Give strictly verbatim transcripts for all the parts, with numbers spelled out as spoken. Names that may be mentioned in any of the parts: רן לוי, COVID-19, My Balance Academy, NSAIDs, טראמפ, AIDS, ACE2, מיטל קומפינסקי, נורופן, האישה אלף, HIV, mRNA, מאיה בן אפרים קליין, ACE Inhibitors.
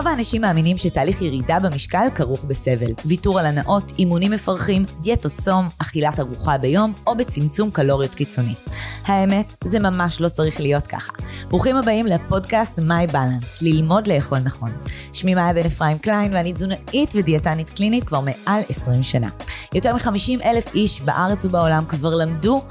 רוב האנשים מאמינים שתהליך ירידה במשקל כרוך בסבל, ויתור על הנאות, אימונים מפרכים, דיאטות צום, אכילת ארוחה ביום או בצמצום קלוריות קיצוני. האמת, זה ממש לא צריך להיות ככה. ברוכים הבאים לפודקאסט My Balance, ללמוד לאכול נכון. שמי מאיה בן אפרים קליין ואני תזונאית ודיאטנית קלינית כבר מעל עשרים שנה. יותר מ-חמישים אלף איש בארץ ובעולם כבר למדו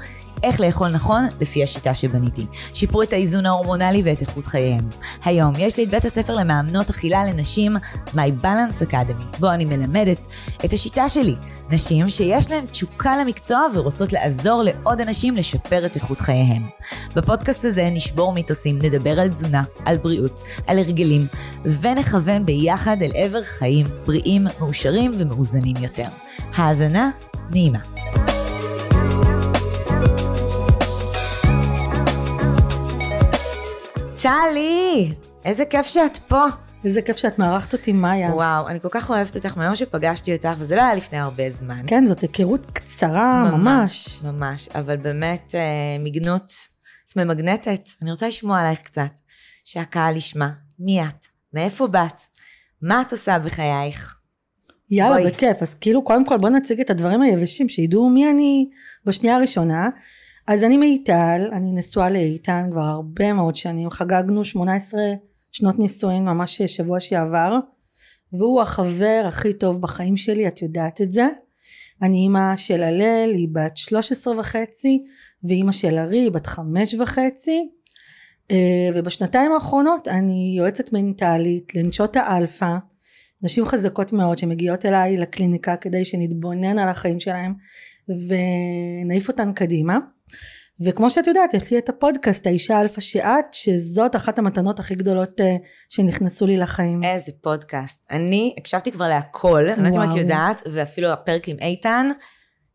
איך לאכול נכון לפי השיטה שבניתי. שיפרו את האיזון ההורמונלי ואת איכות חייהם. היום יש לי את בית הספר למאמנות אכילה לנשים, My Balance Academy, בו אני מלמדת את השיטה שלי. נשים שיש להן תשוקה למקצוע ורוצות לעזור לעוד אנשים לשפר את איכות חייהם. בפודקאסט הזה נשבור מיתוסים, נדבר על תזונה, על בריאות, על הרגלים, ונכוון ביחד אל עבר חיים בריאים, מאושרים ומאוזנים יותר. האזנה נעימה. טלי, איזה כיף שאת פה. איזה כיף שאת מארחת אותי, מאיה. וואו, אני כל כך אוהבת אותך מהיום שפגשתי אותך, וזה לא היה לפני הרבה זמן. כן, זאת היכרות קצרה, ממש. ממש, אבל באמת מגנות, את ממגנטת. אני רוצה לשמוע עלייך קצת, שהקהל ישמע, מי את, מאיפה באת, מה את עושה בחייך. יאללה, בכיף. אז כאילו, קודם כל בוא נציג את הדברים היבשים, שידעו מי אני בשנייה הראשונה. אז אני מיטל, אני נשואה לאיתן כבר הרבה מאוד שנים, חגגנו שמונה עשרה שנות נישואין ממש שבוע שעבר, והוא החבר הכי טוב בחיים שלי, את יודעת את זה. אני אימא של הלל, היא בת שלוש עשרה וחצי, ואימא של ארי, בת חמש וחצי, ובשנתיים האחרונות אני יועצת מנטלית לנשות האלפא, נשים חזקות מאוד שמגיעות אליי לקליניקה כדי שנתבונן על החיים שלהם, ונעיף אותן קדימה. וכמו שאת יודעת, יש לי את הפודקאסט, האישה אלף שעת, שזאת אחת המתנות הכי גדולות שנכנסו לי לחיים. איזה פודקאסט. אני הקשבתי כבר להכל, אני לא יודעת אם את יודעת, ואפילו הפרק עם איתן,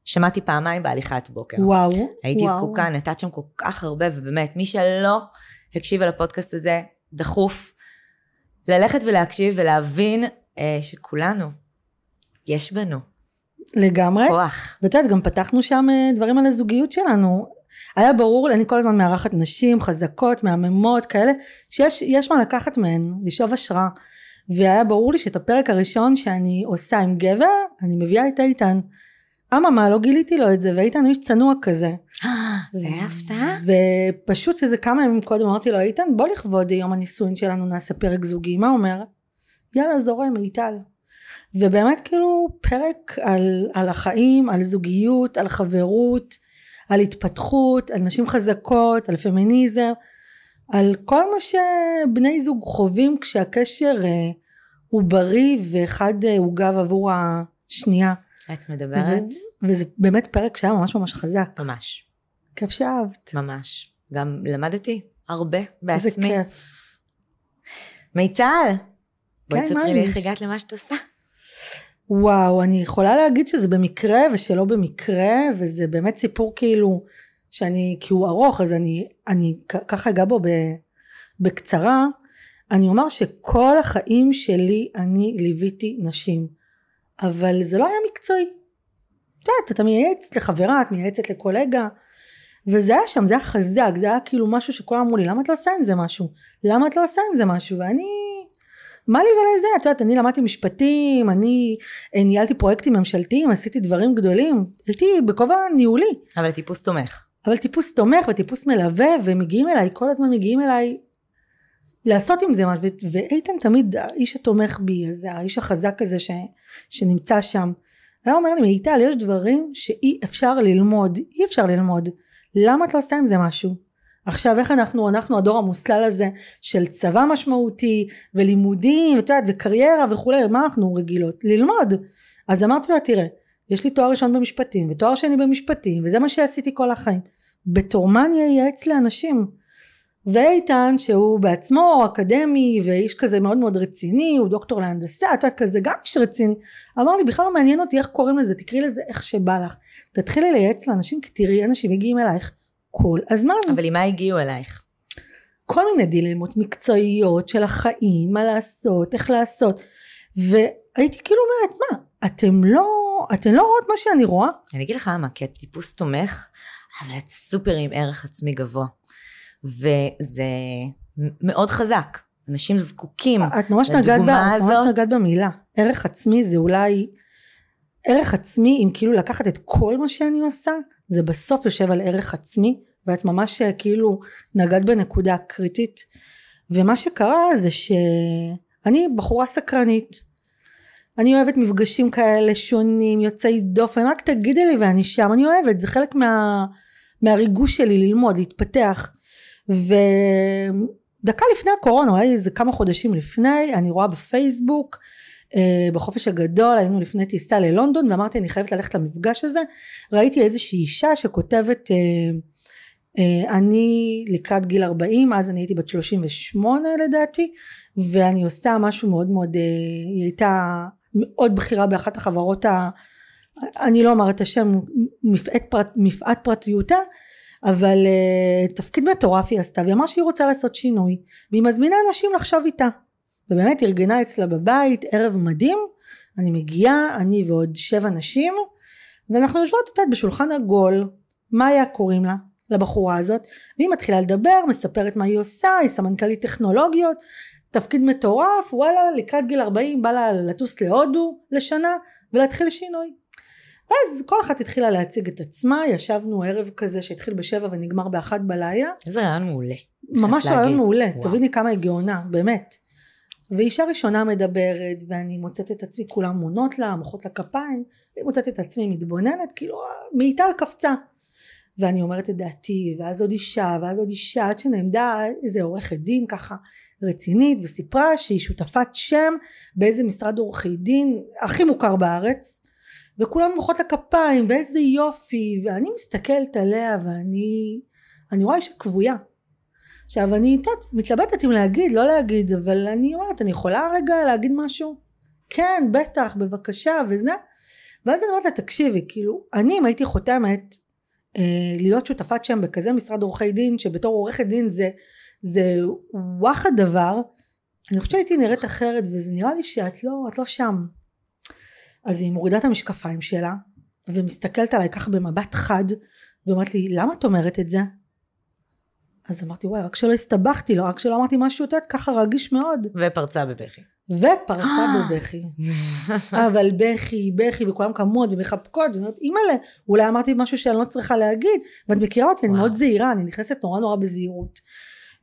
שמעתי פעמיים בהליכת בוקר. וואו. הייתי זקוקה, נתת שם כל כך הרבה, ובאמת, מי שלא הקשיב על הפודקאסט הזה, דחוף, ללכת ולהקשיב ולהבין שכולנו, יש בנו. לגמרי. כוח. ואת יודעת, גם פתחנו שם דברים על הזוגיות שלנו. היה ברור, אני כל הזמן מארחת נשים חזקות, מהממות, כאלה, שיש יש מה לקחת מהן, לשאוב השראה. והיה ברור לי שאת הפרק הראשון שאני עושה עם גבר, אני מביאה את איתן. אממה, לא גיליתי לו את זה, ואיתן יש צנוע כזה. זה הפתעה? ופשוט איזה כמה ימים קודם אמרתי לו, איתן, בוא לכבוד יום הנישואין שלנו, נעשה פרק זוגי. מה אומר? יאללה, זורם, מיטל. ובאמת כאילו פרק על, על החיים, על זוגיות, על חברות, על התפתחות, על נשים חזקות, על פמיניזם, על כל מה שבני זוג חווים כשהקשר אה, הוא בריא ואחד אה, הוא גב עבור השנייה. את מדברת? ו- וזה באמת פרק שהיה ממש ממש חזק. ממש. כיף שאהבת. ממש. גם למדתי הרבה בעצמי. זה כיף. מיטל, בואי כן, תספרי לי איך הגעת למה שאת עושה. וואו, אני יכולה להגיד שזה במקרה ושלא במקרה, וזה באמת סיפור כאילו, שאני, כי הוא ארוך, אז אני, אני ככה אגע בו בקצרה. אני אומר שכל החיים שלי אני ליוויתי נשים, אבל זה לא היה מקצועי. אתה יודע, אתה מייעצת לחברה, את מייעצת לקולגה, וזה היה שם, זה היה חזק, זה היה כאילו משהו שכולם אמרו לי, למה את לא עושה עם זה משהו? למה את לא עושה עם זה משהו? ואני... מה לי ולזה? את יודעת, אני למדתי משפטים, אני ניהלתי פרויקטים ממשלתיים, עשיתי דברים גדולים, הייתי בכובע ניהולי. אבל טיפוס תומך. אבל טיפוס תומך וטיפוס מלווה, ומגיעים אליי, כל הזמן מגיעים אליי, לעשות עם זה, ואיתן תמיד האיש התומך בי, אז האיש החזק הזה ש, שנמצא שם, היה אומר לי, מיטל, יש דברים שאי אפשר ללמוד, אי אפשר ללמוד, למה את לא עושה עם זה משהו? עכשיו איך אנחנו, אנחנו הדור המוסלל הזה של צבא משמעותי ולימודים ותודעת וקריירה וכולי, מה אנחנו רגילות? ללמוד. אז אמרתי לה, תראה, יש לי תואר ראשון במשפטים ותואר שני במשפטים וזה מה שעשיתי כל החיים. בתור מה אני אייעץ לאנשים? ואיתן שהוא בעצמו אקדמי ואיש כזה מאוד מאוד רציני, הוא דוקטור להנדסה, אתה כזה גם איש רציני, אמר לי בכלל לא מעניין אותי איך קוראים לזה, תקראי לזה איך שבא לך. תתחילי לייעץ לאנשים כי תראי אנשים מגיעים אלייך. כל הזמן. אבל עם מה הגיעו אלייך? כל מיני דילמות מקצועיות של החיים, מה לעשות, איך לעשות, והייתי כאילו אומרת, מה, אתם לא, אתם לא רואות מה שאני רואה? אני אגיד לך מה, כי את טיפוס תומך, אבל את סופר עם ערך עצמי גבוה, וזה מאוד חזק, אנשים זקוקים לדוגמה הזאת. את ממש נגעת במילה, ערך עצמי זה אולי, ערך עצמי אם כאילו לקחת את כל מה שאני עושה, זה בסוף יושב על ערך עצמי, ואת ממש כאילו נגעת בנקודה הקריטית, ומה שקרה זה שאני בחורה סקרנית, אני אוהבת מפגשים כאלה שונים, יוצאי דופן, רק תגידי לי ואני שם, אני אוהבת, זה חלק מה, מהריגוש שלי ללמוד, להתפתח, ודקה לפני הקורונה, אולי איזה כמה חודשים לפני, אני רואה בפייסבוק, בחופש הגדול, היינו לפני טיסה ללונדון, ואמרתי אני חייבת ללכת למפגש הזה, ראיתי איזושהי אישה שכותבת, אני לקראת גיל ארבעים, אז אני הייתי בת שלושים ושמונה לדעתי, ואני עושה משהו מאוד מאוד, היא הייתה מאוד בכירה באחת החברות, ה, אני לא אומר את השם, מפאת, פרט, מפאת פרטיותה, אבל תפקיד מטורף היא עשתה, והיא אמרה שהיא רוצה לעשות שינוי, והיא מזמינה אנשים לחשוב איתה, ובאמת ארגנה אצלה בבית, ערב מדהים, אני מגיעה, אני ועוד שבע נשים, ואנחנו יושבות אותה בשולחן עגול, מה היה קוראים לה? לבחורה הזאת, והיא מתחילה לדבר, מספרת מה היא עושה, היא סמנכלית טכנולוגיות, תפקיד מטורף, וואלה, לקראת גיל ארבעים, בא לה לטוס להודו לשנה, ולהתחיל שינוי. ואז כל אחת התחילה להציג את עצמה, ישבנו ערב כזה שהתחיל בשבע ונגמר באחת בלילה. זה רעיון מעולה. ממש רעיון מעולה, תביני כמה היא גאונה, באמת. ואישה ראשונה מדברת, ואני מוצאת את עצמי, כולם מונות לה, מוחות לה כפיים, מוצאת את עצמי מתבוננת, כאילו, מיטל קפצה. ואני אומרת את דעתי, ואז עוד אישה, ואז עוד אישה, עד שנעמדה איזה עורכת דין ככה רצינית, וסיפרה שהיא שותפת שם, באיזה משרד עורכי דין, הכי מוכר בארץ, וכולן מוחות לכפיים, ואיזה יופי, ואני מסתכלת עליה, ואני, אני רואה אישה קבויה, עכשיו אני מתלבטת אם להגיד, לא להגיד, אבל אני אומרת, אני יכולה רגע להגיד משהו? כן, בטח, בבקשה, וזה, ואז אני אומרת לה, תקשיבי, כאילו, אני אם הייתי חותמת, להיות שותפת שם בכזה משרד עורכי דין, שבתור עורכת דין זה, זה וואחד דבר, אני חושבת שהייתי נראית אחרת, וזה נראה לי שאת לא, את לא שם. אז היא מורידה את המשקפיים שלה, ומסתכלת עליי ככה במבט חד, ואומרת לי, למה את אומרת את זה? אז אמרתי, וואי, רק שלא הסתבכתי לו, רק שלא אמרתי משהו, תת, ככה רגיש מאוד. ופרצה בבכי. ופרצה בבכי. אבל בכי, בכי, וכולם כמות, ומחבקות, ואומרת, אימאלה, אולי אמרתי משהו שאני לא צריכה להגיד, ואת מכירה אותי, אני מאוד זהירה, אני נכנסת נורא נורא בזהירות.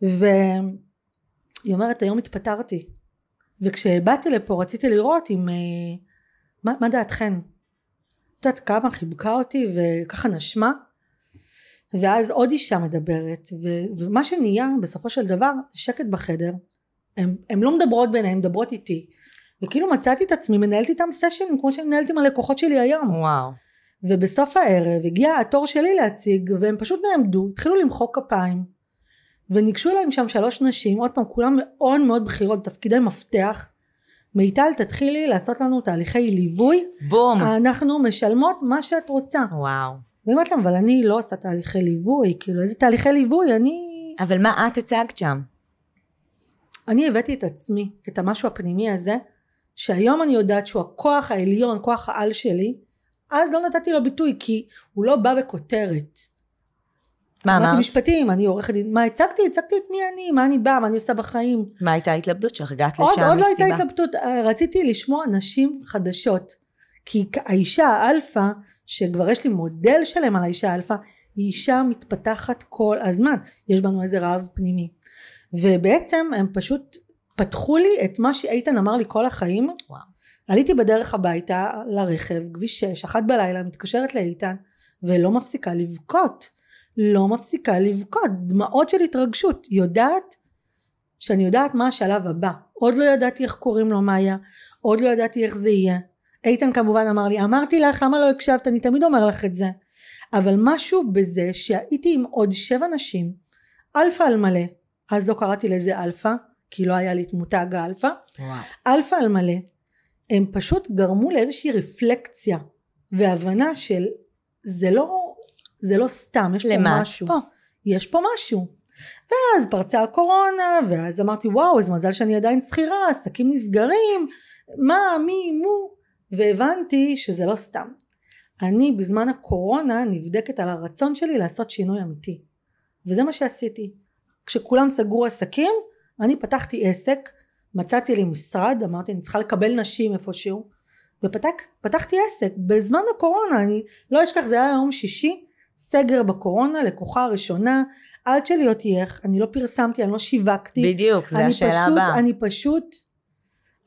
והיא אומרת, היום התפטרתי, וכשבאתי לפה, רציתי לראות עם, מה, מה דעתכן? תת, כמה חיבקה אותי, וככה נשמה, ואז עוד אישה מדברת, ו- ומה שנהיה בסופו של דבר, שקט בחדר, הם, הם לא מדברות ביניהם, מדברות איתי, וכאילו מצאתי את עצמי, מנהלת איתם סשן, כמו שאני מנהלת עם הלקוחות שלי היום, וואו. ובסוף הערב, הגיע התור שלי להציג, והם פשוט נעמדו, התחילו למחוק כפיים, וניגשו אליהם שם שלוש נשים, עוד פעם, כולם מאוד מאוד בחירות, תפקידי מפתח, מיטל תתחילי לעשות לנו תהליכי ליווי, בום. אנחנו משלמות מה שאת רוצה. וואו. ואומרת להם, אבל אני לא עושה תהליכי ליווי, כאילו איזה תהליכי ליווי, אני... אבל מה את הצגת שם? אני הבאתי את עצמי, את המשהו הפנימי הזה, שהיום אני יודעת שהוא הכוח העליון, כוח העל שלי, אז לא נתתי לו ביטוי, כי הוא לא בא בכותרת. מה אמרת? אמרתי משפטים, אני עורכת, מה הצגתי? הצגתי את מי אני, מה אני באה, מה אני עושה בחיים. מה הייתה ההתלבטות שלך? הגעת לשם מסיבה? עוד לא הייתה התלבטות, רציתי לשמוע נשים חדשות, כי האישה האלפה, שכבר יש לי מודל שלם על האישה אלפא, היא אישה מתפתחת כל הזמן, יש בנו איזה רעב פנימי, ובעצם הם פשוט פתחו לי את מה שאיתן אמר לי כל החיים, וואו. עליתי בדרך הביתה לרכב, כביש שש, אחת בלילה, מתקשרת לאיתן, ולא מפסיקה לבכות, לא מפסיקה לבכות, דמעות של התרגשות, יודעת, שאני יודעת מה השלב הבא, עוד לא ידעתי איך קוראים לו מאיה, עוד לא ידעתי איך זה יהיה, איתן כמובן אמר לי, אמרתי לך, למה לא הקשבת? אני תמיד אומר לך את זה. אבל משהו בזה שהייתי עם עוד שבע נשים, אלפא על מלא, אז לא קראתי לזה אלפא, כי לא היה לי את מותג האלפא, אלפא על מלא, הם פשוט גרמו לאיזושהי רפלקציה, והבנה של, זה לא, זה לא סתם, יש פה משהו. פה. יש פה משהו. ואז פרצה הקורונה, ואז אמרתי, וואו, אז מזל שאני עדיין שכירה, עסקים נסגרים, מה, מי, מו... והבנתי שזה לא סתם. אני בזמן הקורונה נבדקת על הרצון שלי לעשות שינוי אמיתי. וזה מה שעשיתי. כשכולם סגרו עסקים, אני פתחתי עסק, מצאתי לי משרד, אמרתי אני צריכה לקבל נשים איפשהו, ופתחתי עסק בזמן הקורונה. אני לא אשכח, זה היה יום שישי, סגר בקורונה, לקוחה הראשונה, עד שלי עוד תייך, אני לא פרסמתי, אני לא שיווקתי. בדיוק, זה השאלה הבאה. אני פשוט,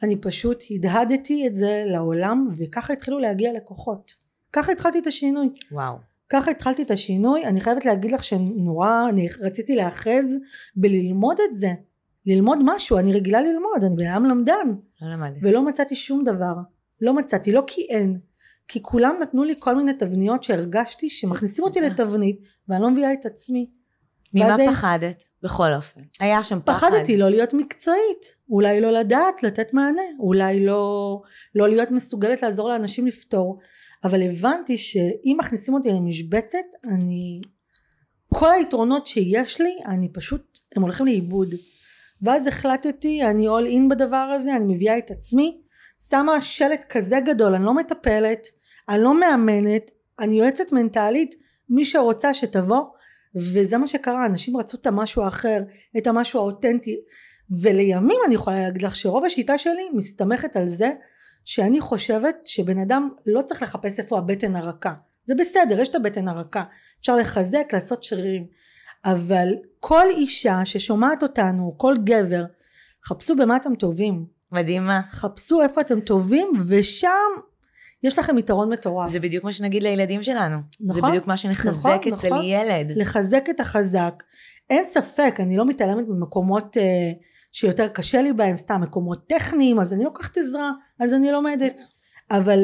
אני פשוט הדהדתי את זה לעולם, וככה התחילו להגיע לקוחות. ככה התחלתי את השינוי. וואו. ככה התחלתי את השינוי, אני חייבת להגיד לך שנורא, אני רציתי לאחז בללמוד את זה, ללמוד משהו, אני רגילה ללמוד, אני בעם למדן. לא למדתי. ולא מצאתי שום דבר, לא מצאתי, לא כי אין, כי כולם נתנו לי כל מיני תבניות שהרגשתי, שמכניסים אותי לתבנית, ואני לא מביאה את עצמי. ממה פחדת? בכל אופן. היה שם פחד. פחדתי לא להיות מקצועית, אולי לא לדעת, לתת מענה, אולי לא, לא להיות מסוגלת לעזור לאנשים לפתור, אבל הבנתי שאם מכניסים אותי למשבצת, אני, כל היתרונות שיש לי, אני פשוט, הם הולכים לאיבוד. ואז החלטתי, אני all in בדבר הזה, אני מביאה את עצמי, שמה שלט כזה גדול, אני לא מטפלת, אני לא מאמנת, אני יועצת מנטלית, מי שרוצה שתבוא, וזה מה שקרה, אנשים רצו את המשהו האחר, את המשהו האותנטי, ולימים אני יכולה להגיד לך, שרוב השיטה שלי מסתמכת על זה, שאני חושבת שבן אדם לא צריך לחפש איפה הבטן הרכה, זה בסדר, יש את הבטן הרכה, אפשר לחזק, לעשות שרירים, אבל כל אישה ששומעת אותנו, כל גבר, חפשו במה אתם טובים, מדהימה, חפשו איפה אתם טובים, ושם יש לכם יתרון מטורף. זה בדיוק מה שנגיד לילדים שלנו, נכון? זה בדיוק מה שנחזק נכון, אצל נכון. ילד, לחזק את החזק, אין ספק, אני לא מתעלמת ממקומות אה, שיותר קשה לי בהם, סתם מקומות טכניים, אז אני לוקחת עזרה, אז אני לומדת, אבל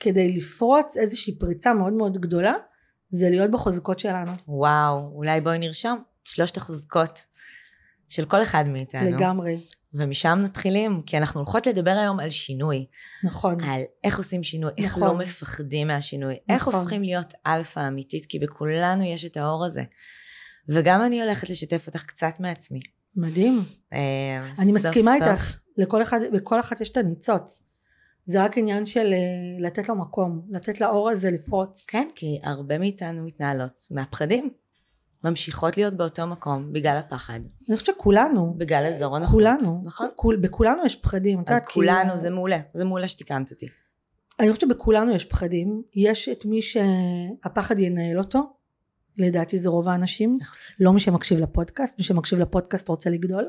כדי לפרוץ איזושהי פריצה מאוד מאוד גדולה, זה להיות בחוזקות שלנו. וואו, אולי בואי נרשם שלושת החוזקות של כל אחד מאיתנו. לגמרי. ומשם נתחילים, כי אנחנו הולכות לדבר היום על שינוי. נכון. על איך עושים שינוי, נכון. איך לא מפחדים מהשינוי, נכון. איך הופכים להיות אלפא אמיתית, כי בכולנו יש את האור הזה. וגם אני הולכת לשתף אותך קצת מעצמי. מדהים. אני מסכימה איתך, לכל אחד, בכל אחת יש את הניצוץ. זה רק עניין של לתת לו מקום, לתת לאור הזה לפרוץ. כן, כי הרבה מאיתנו מתנהלות מהפחדים, ממשיכות להיות באותו מקום בגלל הפחד. אני חושבת שכולנו. בגלל הזרון החוץ. כולנו, נכון? בכולנו יש פחדים. אז כולנו, זה מעולה, זה מעולה שתיקנת אותי. אני חושבת שבכולנו יש פחדים, יש את מי שהפחד ינהל אותו, לדעתי זה רוב האנשים, לא מי שמקשיב לפודקאסט, מי שמקשיב לפודקאסט רוצה לגדול,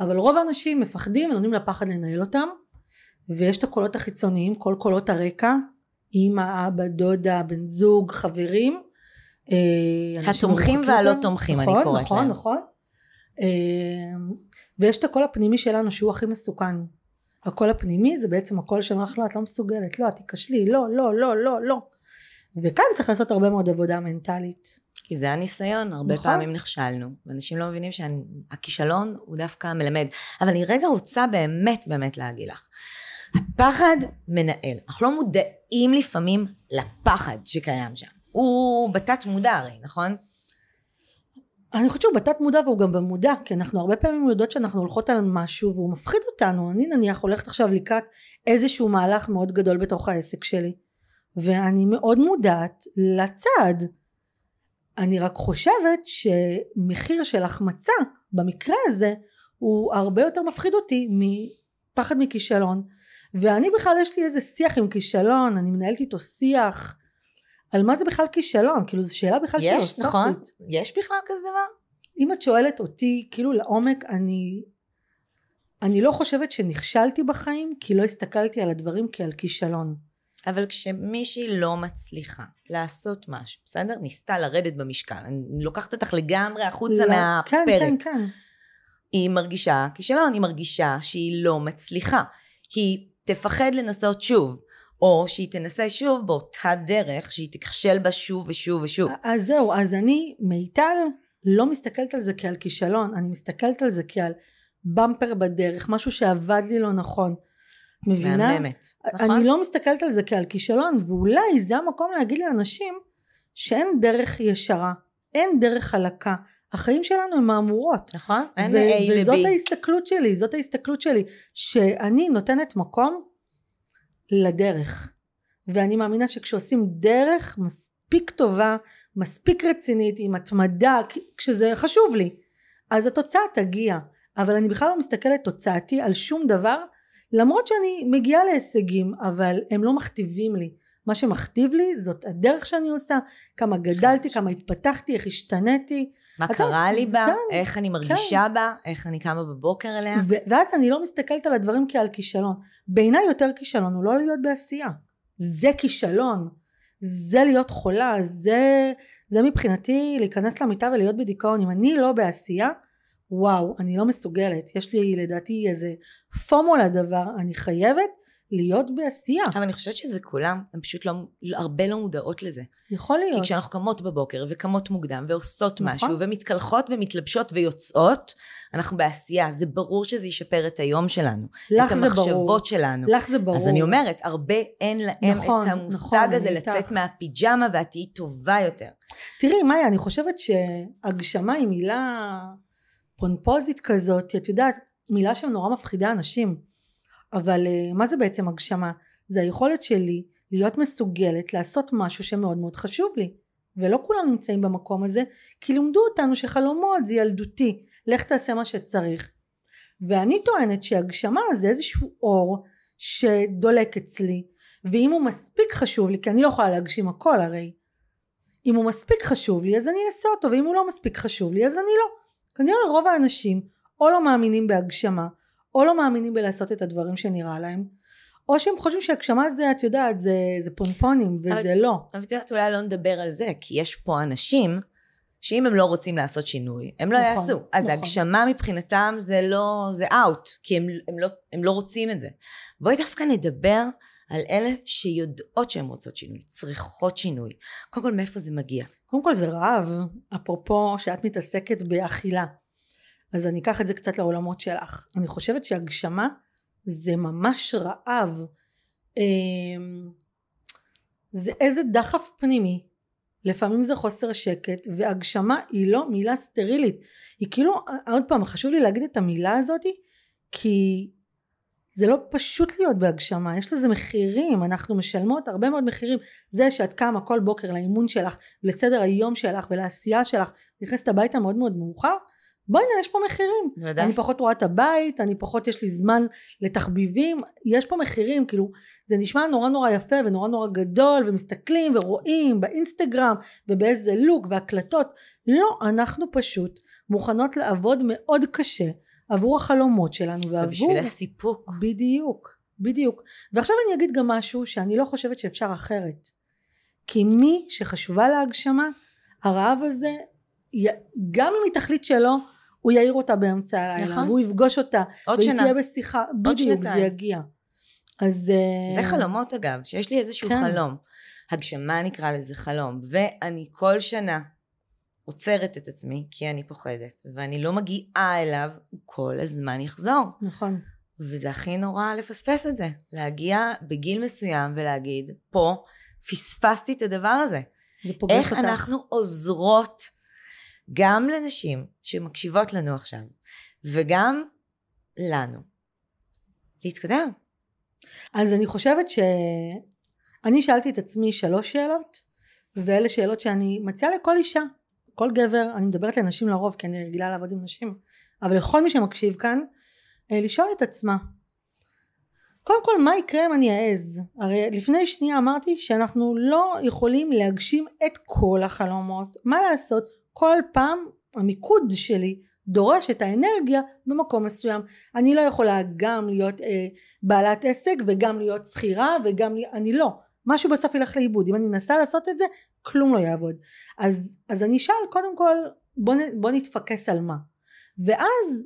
אבל רוב האנשים מפחדים, נותנים לפחד לנהל אותם, ויש את הקולות החיצוניים, כל קולות הרקע, אמא, אבא, דודה, בן זוג, חברים, התומכים והלא תומכים, אני קוראת להם. נכון, נכון, נכון, ויש את הקול הפנימי שלנו, שהוא הכי מסוכן, הקול הפנימי זה בעצם הקול שאומר, לא, את לא מסוגלת, לא, תיקשלי, לא, לא, לא, לא, לא, וכאן צריך לעשות הרבה מאוד עבודה מנטלית. כי זה הניסיון, הרבה נכון. פעמים נכשלנו, ואנשים לא מבינים שהכישלון הוא דווקא מלמד, אבל אני רגע רוצה באמת באמת להגיד לך, הפחד מנהל, אנחנו לא מודעים לפעמים לפחד שקיים שם, הוא בתת מודע הרי, נכון? אני חושבת שהוא בתת מודע והוא גם במודע, כי אנחנו הרבה פעמים יודעות שאנחנו הולכות על משהו, והוא מפחיד אותנו, אני נניח הולכת עכשיו לקראת איזשהו מהלך מאוד גדול בתוך העסק שלי, ואני מאוד מודעת לצד, אני רק חושבת שמחיר של החמצה במקרה הזה הוא הרבה יותר מפחיד אותי מפחד מכישלון, ואני בכלל יש לי איזה שיח עם כישלון, אני מנהלת איתו שיח על מה זה בכלל כישלון, כאילו זו שאלה בכלל פילוסופית. יש, נכון? יש בכלל כזה דבר? אם את שואלת אותי כאילו לעומק, אני אני לא חושבת שנכשלתי בחיים, כי לא הסתכלתי על הדברים כעל כישלון. אבל כשמישהי לא מצליחה לעשות משהו, בסדר? ניסתה לרדת במשקל, אני לוקחת אותך לגמרי החוצה מהפרק. כן, כן, כן. היא מרגישה, כשלא, אני מרגישה שהיא לא מצליחה, היא תפחד לנסות שוב, או שהיא תנסה שוב באותה דרך, שהיא תכשל בה שוב ושוב ושוב. אז זהו, אז אני, מיטל, לא מסתכלת על זה כעל כישלון, אני מסתכלת על זה כעל במפר בדרך, משהו שעבד לי לא נכון. מבינה? באמת, נכון? אני לא מסתכלת על זה כעל כישלון, ואולי זה המקום להגיד לאנשים שאין דרך ישרה, אין דרך חלקה, החיים שלנו הם מאמורות, נכון? ו- ו- וזאת בי. ההסתכלות שלי, זאת ההסתכלות שלי, שאני נותנת מקום לדרך, ואני מאמינה שכשעושים דרך מספיק טובה, מספיק רצינית, עם התמדה, כשזה חשוב לי, אז התוצאה תגיע, אבל אני בכלל לא מסתכלת תוצאתי על שום דבר, למרות שאני מגיעה להישגים, אבל הם לא מכתיבים לי. מה שמכתיב לי זאת הדרך שאני עושה, כמה גדלתי, כמה התפתחתי, איך השתניתי, מה קרה לי בה, איך אני מרגישה בה, איך אני קמה בבוקר אליה. ואז אני לא מסתכלת על הדברים כעל כישלון. בעיניי יותר כישלון הוא לא להיות בעשייה, זה כישלון, זה להיות חולה, זה זה מבחינתי להיכנס למיטה ולהיות בדיכאון. אם אני לא בעשייה, וואו, אני לא מסוגלת, יש לי לדעתי איזה פורמולה דבר, אני חייבת להיות בעשייה. אבל אני חושבת שזה כולם, הם פשוט לא, הרבה לא מודעות לזה. יכול להיות. כי כשאנחנו קמות בבוקר וקמות מוקדם ועושות נכון. משהו ומתקלחות ומתלבשות ויוצאות, אנחנו בעשייה, זה ברור שזה ישפר את היום שלנו, את המחשבות ברור. שלנו. לך זה ברור. אז אני אומרת, הרבה אין להם נכון, את המושג נכון, הזה לצאת מהפיג'מה והתהי טובה יותר. תראי מאיה, אני חושבת שהגשמה היא מילה פונפוזית כזאת, את יודעת, מילה שנורא מפחידה אנשים. אבל מה זה בעצם הגשמה? זה היכולת שלי להיות מסוגלת לעשות משהו שמאוד מאוד חשוב לי, ולא כולם נמצאים במקום הזה, כי לימדו אותנו שחלומות זה ילדותי, לך תעשה מה שצריך. ואני טוענת שהגשמה זה איזשהו אור שדולק אצלי, ואם הוא מספיק חשוב לי, כי אני לא יכולה להגשים הכל הרי, אם הוא מספיק חשוב לי אז אני אעשה אותו, ואם הוא לא מספיק חשוב לי אז אני לא. כנראה רוב האנשים או לא מאמינים בהגשמה, או לא מאמינים בלעשות את הדברים שנראה להם, או שהם חושבים שהגשמה זה, את יודעת, זה, זה פונפונים, וזה אבל, לא. אבל תראה, אולי לא נדבר על זה, כי יש פה אנשים, שאם הם לא רוצים לעשות שינוי, הם לא נכון, יעשו. אז נכון. הגשמה מבחינתם זה לא, זה out, כי הם, הם, לא, הם לא רוצים את זה. בואי דווקא נדבר על אלה שיודעות שהן רוצות שינוי, צריכות שינוי. קודם כל, מאיפה זה מגיע? קודם כל זה רעב, אפרופו שאת מתעסקת באכילה. אז אני אקח את זה קצת לעולמות שלך. אני חושבת שהגשמה זה ממש רעב. זה איזה דחף פנימי. לפעמים זה חוסר שקט, והגשמה היא לא מילה סטרילית. היא כאילו, עוד פעם, חשוב לי להגיד את המילה הזאת, כי זה לא פשוט להיות בהגשמה. יש לזה מחירים, אנחנו משלמות הרבה מאוד מחירים. זה שאת קמה כל בוקר לאימון שלך, לסדר היום שלך ולעשייה שלך, נכנסת הביתה מאוד מאוד מאוחר, בואי נה, יש פה מחירים, ודאי. אני פחות רואה את הבית, אני פחות, יש לי זמן לתחביבים, יש פה מחירים, כאילו, זה נשמע נורא נורא יפה ונורא נורא גדול, ומסתכלים ורואים באינסטגרם, ובאיזה לוק והקלטות, לא, אנחנו פשוט מוכנות לעבוד מאוד קשה, עבור החלומות שלנו, ועבור... ובשביל הסיפוק. בדיוק, בדיוק, ועכשיו אני אגיד גם משהו, שאני לא חושבת שאפשר אחרת, כי מי שחשובה להגשמה, הרעב הזה, גם אם היא תחליט שלו, הוא יעיר אותה באמצע הלילה, והוא יפגוש אותה, והיא תהיה בשיחה, בדיוק זה יגיע. אז... זה חלומות אגב, שיש לי איזשהו חלום, הגשמה נקרא לזה חלום, ואני כל שנה עוצרת את עצמי, כי אני פוחדת, ואני לא מגיעה אליו, הוא כל הזמן יחזור. נכון. וזה הכי נורא לפספס את זה, להגיע בגיל מסוים ולהגיד, פה פספסתי את הדבר הזה. זה פוגש אותך. איך אנחנו עוזרות, גם לנשים שמקשיבות לנו עכשיו, וגם לנו, להתקדם. אז אני חושבת ש... אני שאלתי את עצמי שלוש שאלות, ואלה שאלות שאני מציעה לכל אישה, כל גבר, אני מדברת לנשים לרוב, כי אני רגילה לעבוד עם נשים, אבל לכל מי שמקשיב כאן, לשאול את עצמה, קודם כל, מה יקרה אם אני אעז? הרי לפני שנייה אמרתי, שאנחנו לא יכולים להגשים את כל החלומות, מה לעשות? כל פעם המיקוד שלי דורש את האנרגיה במקום מסוים. אני לא יכולה גם להיות אה, בעלת עסק וגם להיות שכירה וגם, אני לא. משהו בסוף ילך לאיבוד. אם אני מנסה לעשות את זה, כלום לא יעבוד. אז, אז אני אשאל קודם כל, בוא, בוא נתפקס על מה. ואז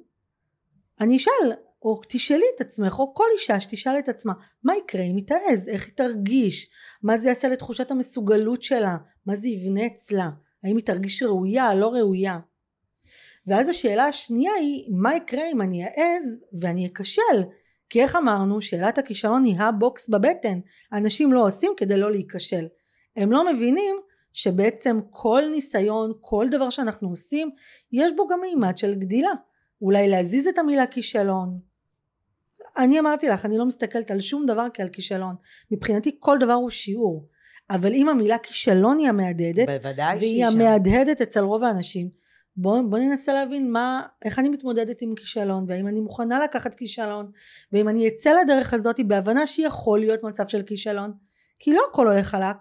אני אשאל, או תשאלי את עצמך, או כל אישה שתשאל את עצמה, מה יקרה אם היא תעז? איך היא תרגיש? מה זה יעשה לתחושת המסוגלות שלה? מה זה יבנה אצלה? האם היא תרגיש ראויה, לא ראויה? ואז השאלה השנייה היא, מה יקרה אם אני אעז ואני אקשל? כי איך אמרנו, שאלת הכישלון היא הבוקס בבטן. אנשים לא עושים כדי לא להיקשל. הם לא מבינים שבעצם כל ניסיון, כל דבר שאנחנו עושים, יש בו גם מימד של גדילה. אולי להזיז את המילה כישלון. אני אמרתי לך, אני לא מסתכלת על שום דבר כעל כישלון. מבחינתי כל דבר הוא שיעור. אבל אם המילה כישלון היא המהדהדת, והיא המהדהדת אצל רוב האנשים, בוא, בוא ננסה להבין מה, איך אני מתמודדת עם כישלון, והאם אני מוכנה לקחת כישלון, ואם אני אצא לדרך הזאת בהבנה שיכול להיות מצב של כישלון, כי לא הכל הולך חלק.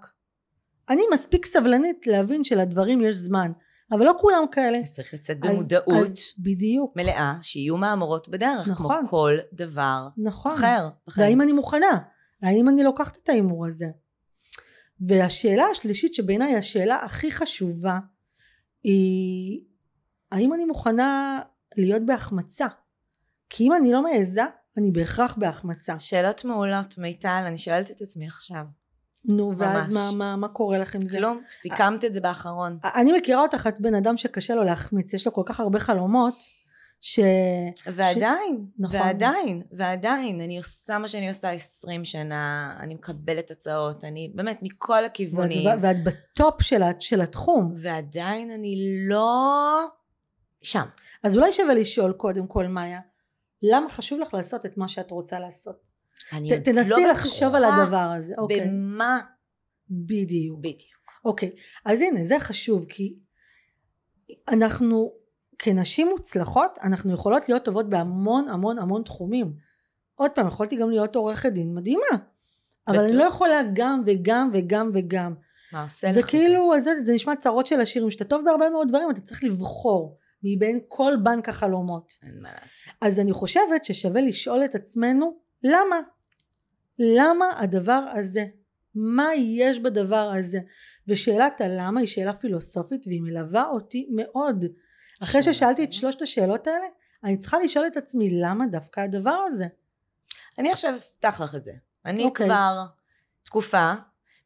אני מספיק סבלנית להבין שלדברים יש זמן, אבל לא כולם כאלה. אז צריך לצאת במודעות אז, אז בדיוק. מלאה, שיהיו מאמרות בדרך, נכון. כמו כל דבר נכון. אחר. אחר. והאם אני מוכנה? האם אני לוקחת את האימור הזה? והשאלה השלישית שבעיניי השאלה הכי חשובה, היא האם אני מוכנה להיות בהחמצה? כי אם אני לא מעזה, אני בהכרח בהחמצה. שאלות מעולות, מיטל, אני שואלת את עצמי עכשיו. נו, ממש. ואז מה, מה, מה קורה לכם זה? כלום, סיכמת את זה באחרון. אני מכירה אותך, את בן אדם שקשה לו להחמיץ, יש לו כל כך הרבה חלומות, ש... ועדיין, ש... נכון. ועדיין, ועדיין, אני עושה מה שאני עושה עשרים שנה, אני מקבלת הצעות, אני באמת מכל הכיוונים. ואת, ואת בטופ של, של התחום. ועדיין אני לא... שם. אז אולי שווה לשאול קודם כל, מאיה, למה חשוב לך לעשות את מה שאת רוצה לעשות? ת, תנסי לא לחשוב על הדבר הזה. אוקיי. במה? בדיוק. בדיוק. אוקיי. אז הנה, זה חשוב, כי אנחנו, כנשים מוצלחות, אנחנו יכולות להיות טובות בהמון המון המון תחומים. עוד פעם, יכולתי גם להיות עורכת דין מדהימה. אבל בטוח. אני לא יכולה גם וגם וגם וגם. מה עושה לך? וכאילו, זה, זה נשמע צרות של השירים, שאתה טוב בהרבה מאוד דברים, אתה צריך לבחור מבין כל בנק החלומות. אין מה לעשות. אז אני חושבת ששווה לשאול את עצמנו, למה? למה הדבר הזה? מה יש בדבר הזה? ושאלת הלמה היא שאלה פילוסופית, והיא מלווה אותי מאוד. אחרי ששאלתי את שלושת השאלות האלה, אני צריכה לשאול את עצמי, למה דווקא הדבר הזה? אני עכשיו אפתח לך את זה. אני כבר תקופה,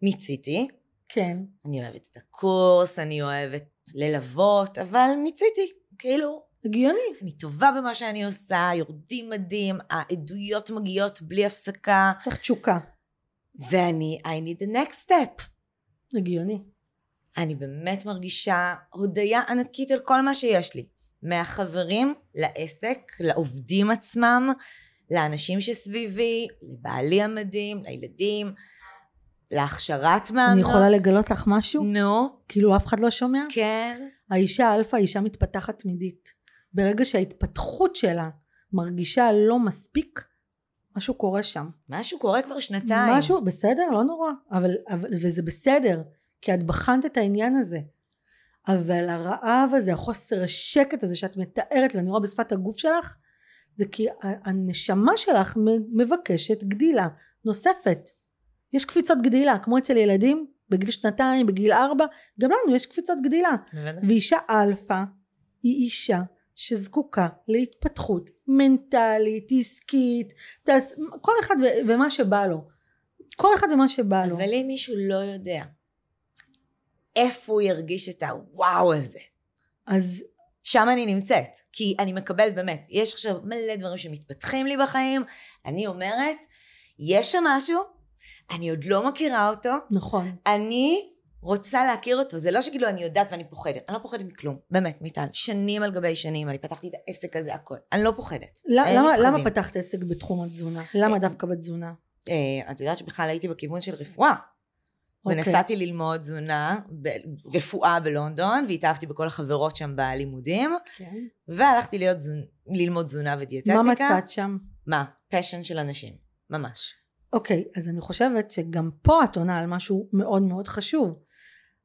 מיציתי. כן. אני אוהבת את הקורס, אני אוהבת ללוות, אבל מיציתי, כאילו. הגיוני. אני טובה במה שאני עושה, יורדים מדהים, העדויות מגיעות בלי הפסקה. צריך תשוקה. ואני, I need the next step. הגיוני. אני באמת מרגישה הודיה ענקית על כל מה שיש לי. מהחברים, לעסק, לעובדים עצמם, לאנשים שסביבי, לבעלי המדהים, לילדים, להכשרת מאמנות. אני יכולה לגלות לך משהו? נו. No. כאילו אף אחד לא שומע? כן. האישה אלף, האישה מתפתחת תמידית. ברגע שההתפתחות שלה מרגישה לא מספיק, משהו קורה שם. משהו קורה כבר שנתיים. משהו, בסדר, לא נורא. אבל, אבל, וזה בסדר, כי את בחנת את העניין הזה. אבל הרעב הזה, החוסר השקט הזה שאת מתארת, ואני רואה בשפת הגוף שלך, זה כי הנשמה שלך מבקשת גדילה נוספת. יש קפיצות גדילה, כמו אצל ילדים, בגיל שנתיים, בגיל ארבע, גם לנו יש קפיצות גדילה. ואישה אלפא, היא אישה שזקוקה להתפתחות מנטלית, עסקית, תס... כל אחד ו... ומה שבא לו. כל אחד ומה שבא לו. אבל אם מישהו לא יודע, איפה הוא ירגיש את הוואו הזה? אז... שם אני נמצאת, כי אני מקבלת באמת, יש עכשיו מלא דברים שמתפתחים לי בחיים, אני אומרת, יש שם משהו, אני עוד לא מכירה אותו. נכון. אני רוצה להכיר אותו. זה לא שכאילו אני יודעת ואני פוחדת. אני לא פוחדת מכלום. באמת, מיטל. שנים על גבי שנים. אני פתחתי את העסק הזה, הכל. אני לא פוחדת. למה, למה פתחת עסק בתחום התזונה? למה דווקא בתזונה? את יודעת שבכלל הייתי בכיוון של רפואה. ונסעתי ללמוד תזונה, רפואה בלונדון, והתאהבתי בכל החברות שם בלימודים. והלכתי ללמוד תזונה ודיאטטיקה. מה מצאת שם? מה? פשן של אנשים. ממש. אוקיי, okay, אז אני חושבת שגם פה את עונה על משהו מאוד מאוד חשוב.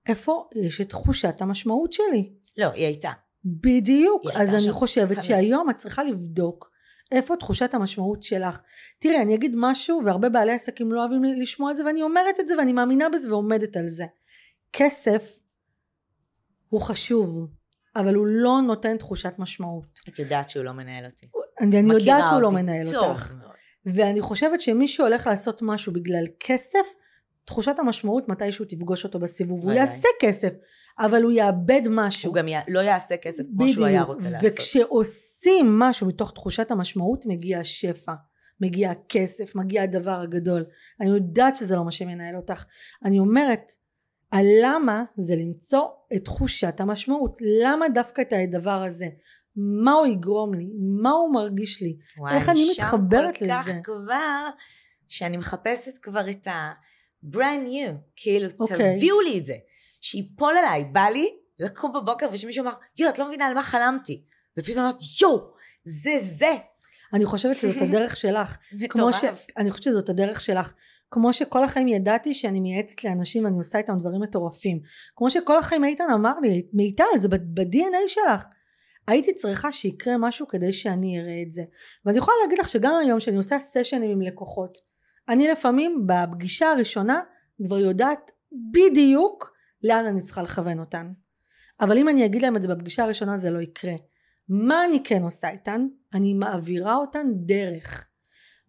איפה יש את תחושת המשמעות שלי? לא, היא הייתה. בדיוק, היא אז הייתה אני חושבת תמיד. שהיום את צריכה לבדוק איפה תחושת המשמעות שלך. תראי, אני אגיד משהו, והרבה בעלי עסקים לא אוהבים לשמוע את זה, ואני אומרת את זה, ואני מאמינה בזה ועומדת על זה. כסף הוא חשוב, אבל הוא לא נותן תחושת משמעות. את יודעת שהוא לא מנהל אותי. אני, אני יודעת שהוא אותי. לא מנהל טוב. אותך. ואני חושבת שמי שהולך לעשות משהו בגלל כסף, תחושת המשמעות מתישהו תפגוש אותו בסיבוב. הוא יעשה כסף, אבל הוא יאבד משהו. הוא גם לא יעשה כסף כמו שהוא היה רוצה לעשות. וכשעושים משהו מתוך תחושת המשמעות, מגיע השפע, מגיע הכסף, מגיע הדבר הגדול. אני יודעת שזה לא מה שמנהל אותך. אני אומרת, הלמה זה למצוא את תחושת המשמעות. למה דווקא את הדבר הזה? מה הוא יגרום לי, מה הוא מרגיש לי, איך אני מתחברת לזה. וואי, שם כל כך כבר, שאני מחפשת כבר את ה-brand new, כאילו תביאו לי את זה, שיפול עליי, בא לי, לקום בבוקר ושמישהו אמר, יו, את לא מבינה על מה חלמתי. ופתאום אמרת, יו, זה זה. אני חושבת שזאת הדרך שלך. ש... אני חושבת שזאת הדרך שלך. כמו שכל החיים ידעתי שאני מייעצת לאנשים ואני עושה איתם דברים מטורפים. כמו שכל החיים איתן אמר לי, מיטל, זה ב-די אן איי שלך. הייתי צריכה שיקרה משהו כדי שאני אראה את זה. ואני יכולה להגיד לך שגם היום שאני עושה סשנים עם לקוחות, אני לפעמים בפגישה הראשונה כבר יודעת בדיוק לאן אני צריכה לכוון אותן. אבל אם אני אגיד להם את זה בפגישה הראשונה זה לא יקרה. מה אני כן עושה איתן? אני מעבירה אותן דרך.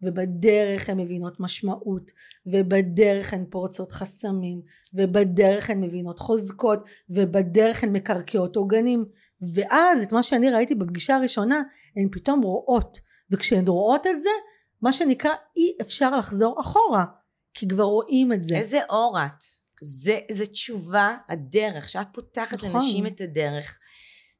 ובדרך הן מבינות משמעות, ובדרך הן פורצות חסמים, ובדרך הן מבינות חוזקות, ובדרך הן מקרקעות עוגנים. ואז את מה שאני ראיתי בפגישה הראשונה הן פתאום רואות, וכשהן רואות את זה מה שנקרא אי אפשר לחזור אחורה, כי כבר רואים את זה. איזה אור את, זה, זה תשובה הדרך, שאת פותחת נכון. לנשים את הדרך,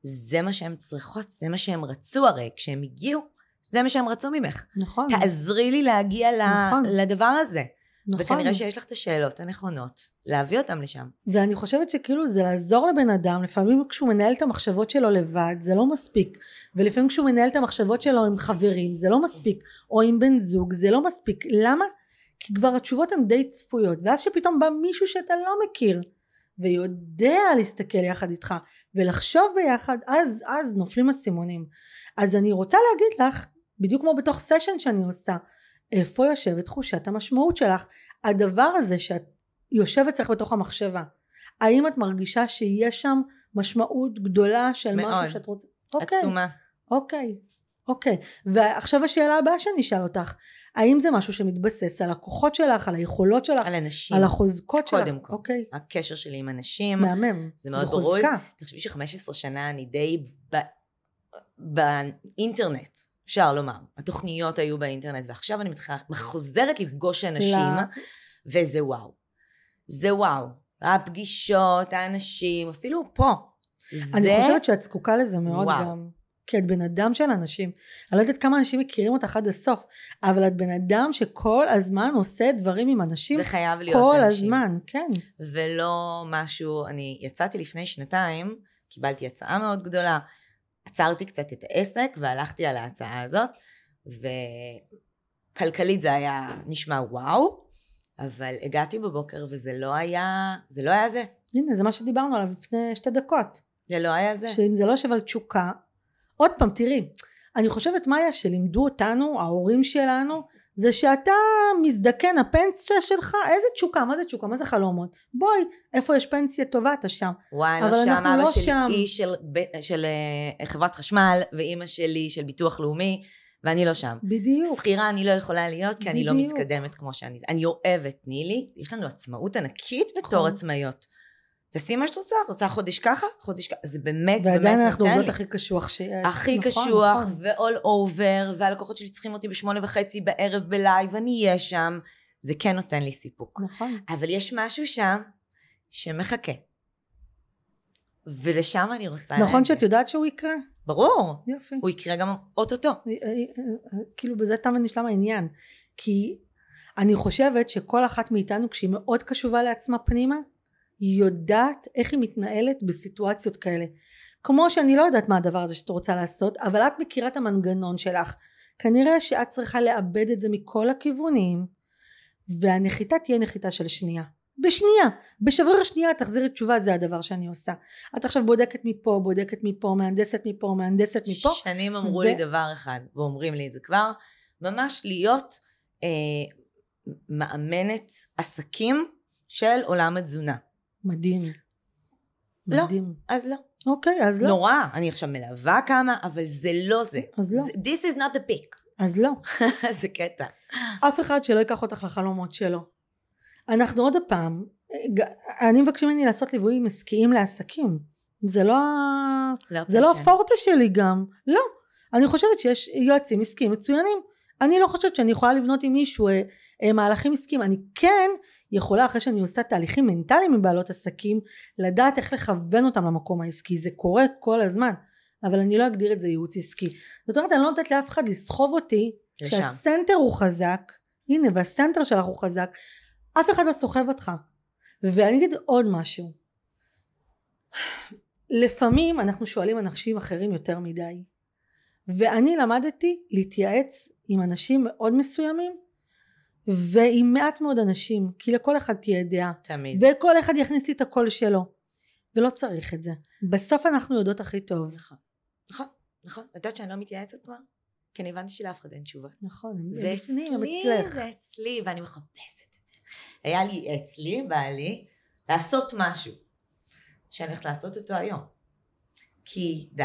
זה מה שהן צריכות, זה מה שהן רצו, הרי כשהן הגיעו, זה מה שהן רצו ממך. נכון. תעזרי לי להגיע נכון. לדבר הזה. נכון. וכנראה שיש לך את השאלות הנכונות, להביא אותם לשם. ואני חושבת שכאילו זה לעזור לבן אדם, לפעמים כשהוא מנהל את המחשבות שלו לבד, זה לא מספיק, ולפעמים כשהוא מנהל את המחשבות שלו עם חברים, זה לא מספיק, או עם בן זוג, זה לא מספיק. למה? כי כבר התשובות הן די צפויות, ואז שפתאום בא מישהו שאתה לא מכיר, ויודע להסתכל יחד איתך, ולחשוב ביחד, אז, אז נופלים הסימונים. אז אני רוצה להגיד לך, בדיוק כמו בתוך סשן שאני עושה, איפה יושבת תחושת המשמעות שלך? הדבר הזה שאת יושבת צריך בתוך המחשבה. האם את מרגישה שיש שם משמעות גדולה של מאוד. משהו שאת רוצה? אוקיי. עצומה. אוקיי, אוקיי. ועכשיו השאלה הבאה שנשאל אותך, האם זה משהו שמתבסס על הכוחות שלך, על היכולות שלך, על הנשים, על החוזקות שלך? קודם כל. אוקיי. הקשר שלי עם הנשים. מהמם. זה מאוד ברור. תחשבי ש-חמש עשרה שנה אני די ב... באינטרנט. אפשר לומר, התוכניות היו באינטרנט, ועכשיו אני חוזרת לפגוש אנשים, וזה וואו. זה וואו. הפגישות, האנשים, אפילו פה. אני חושבת שאת זקוקה לזה מאוד גם, כי את בן אדם של אנשים. אני לא יודעת כמה אנשים מכירים אותך עד הסוף, אבל את בן אדם שכל הזמן עושה דברים עם אנשים, זה חייב להיות אנשים. כל הזמן, כן. ולא משהו, אני יצאתי לפני שנתיים, קיבלתי הצעה מאוד גדולה, עצרתי קצת את העסק והלכתי על ההצעה הזאת, וכלכלית זה היה נשמע וואו, אבל הגעתי בבוקר וזה לא היה, זה לא היה זה. הנה, זה מה שדיברנו עליו לפני שתי דקות. זה לא היה זה. שאם זה לא שווה תשוקה, עוד פעם תראי, אני חושבת מאיה שלימדו אותנו, ההורים שלנו, זה שאתה מזדקן, הפנסיה שלך, איזה תשוקה, מה זה תשוקה, מה זה חלומות? בואי, איפה יש פנסיה טובה, אתה שם. וואי, לא שם, אבא לא שלי היא של, של, של חברת חשמל, ואימא שלי של ביטוח לאומי, ואני לא שם. בדיוק. שכירה אני לא יכולה להיות, כי בדיוק. אני לא מתקדמת כמו שאני, אני אוהבת, תני לי, יש לנו עצמאות ענקית בתור עצמאיות. תעשי מה שאת רוצה, את רוצה חודש ככה, חודש ככה, זה באמת, באמת נותן לי. ועדיין אנחנו עובדות הכי קשוח שיש. הכי קשוח, ו-all over, והלקוחות שלי צריכים אותי בשמונה וחצי בערב בלייב, אני אהיה שם, זה כן נותן לי סיפוק. נכון. אבל יש משהו שם, שמחכה. ולשם אני רוצה... נכון שאת יודעת שהוא יקרה? ברור. יופי. הוא יקרה גם אוטוטו. כאילו בזה תם ונשלם העניין, כי אני חושבת שכל אחת מאיתנו, כשהיא מאוד קשובה לעצמה פנימה, היא יודעת איך היא מתנהלת בסיטואציות כאלה. כמו שאני לא יודעת מה הדבר הזה שאת רוצה לעשות, אבל את מכירה את המנגנון שלך. כנראה שאת צריכה לאבד את זה מכל הכיוונים, והנחיתה תהיה נחיתה של שנייה. בשנייה, בשבריר השנייה תחזירי תשובה, זה הדבר שאני עושה. את עכשיו בודקת מפה, בודקת מפה, מהנדסת מפה, מהנדסת מפה. שנים אמרו ו... לי דבר אחד, ואומרים לי את זה כבר, ממש להיות אה, מאמנת עסקים של עולם התזונה. מדהים. לא, מדהים. אז לא. אוקיי, אז לא. נורא, אני עכשיו מלווה כמה, אבל זה לא זה. אז לא. This is not the peak. אז לא. זה קטע. אף אחד שלא ייקח אותך לחלומות שלו. אנחנו עוד הפעם, אני מבקשים ממני לעשות ליוויים עסקיים לעסקים. זה לא, לא זה לא הפורטה שלי גם. לא. אני חושבת שיש יועצים עסקיים מצוינים. אני לא חושבת שאני יכולה לבנות עם מישהו מהלכים עסקיים. אני כן יכולה, אחרי שאני עושה תהליכים מנטליים עם בעלות עסקים, לדעת איך לכוון אותם למקום העסקי. זה קורה כל הזמן, אבל אני לא אגדיר את זה ייעוץ עסקי. זאת אומרת, אני לא נותנת לאף אחד לסחוב אותי, שהסנטר הוא חזק, הנה, והסנטר שלך הוא חזק, אף אחד לא סוחב אותך. ואני אגיד עוד משהו. לפעמים אנחנו שואלים אנשים אחרים יותר מדי, ואני למדתי להתייעץ עם אנשים מאוד מסוימים ועם מעט מאוד אנשים, כי לכל אחד תהיה דעה תמיד, וכל אחד יכניס לי את הקול שלו, ולא צריך את זה. בסוף אנחנו יודעות הכי טוב. נכון, נכון, נכון. את יודעת שאני לא מתייעצת כבר? כי אני הבנתי שלאף אחד אין תשובה. נכון, זה אצלי, זה אצלי, ואני מחפשת את זה. היה לי אצלי, בעלי, לעשות משהו, שאני הולכת לעשות אותו היום. כי די.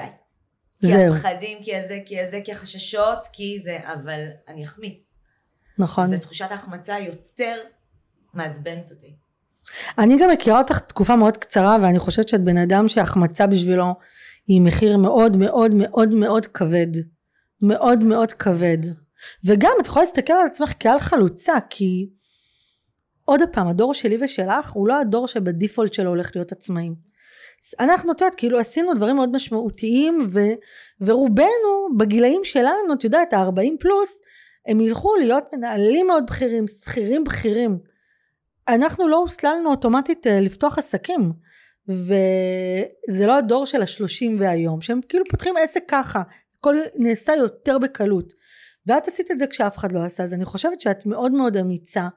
כי הפחדים, כי הזה, כי הזה, כי החששות, כי זה, אבל אני אחמיץ. נכון. ותחושת ההחמצה יותר מעצבנת אותי. אני גם מכירה אותך תקופה מאוד קצרה, ואני חושבת שאת בן אדם שההחמצה בשבילו היא מחיר מאוד מאוד מאוד מאוד כבד. מאוד מאוד כבד. וגם את יכולה להסתכל על עצמך כעל חלוצה, כי עוד פעם, הדור שלי ושלך הוא לא הדור שבדיפולט שלו הולך להיות עצמאים. אנחנו, את יודעת, כאילו עשינו דברים מאוד משמעותיים, ו, ורובנו בגילאים שלנו, את יודעת, ה-ארבעים פלוס, הם ילכו להיות מנהלים מאוד בכירים, שכירים בכירים. אנחנו לא הוסללנו אוטומטית לפתוח עסקים, וזה לא הדור של השלושים והיום, שהם כאילו פותחים עסק ככה, הכל נעשה יותר בקלות, ואת עשית את זה כשאף אחד לא עשה, אז אני חושבת שאת מאוד מאוד אמיצה,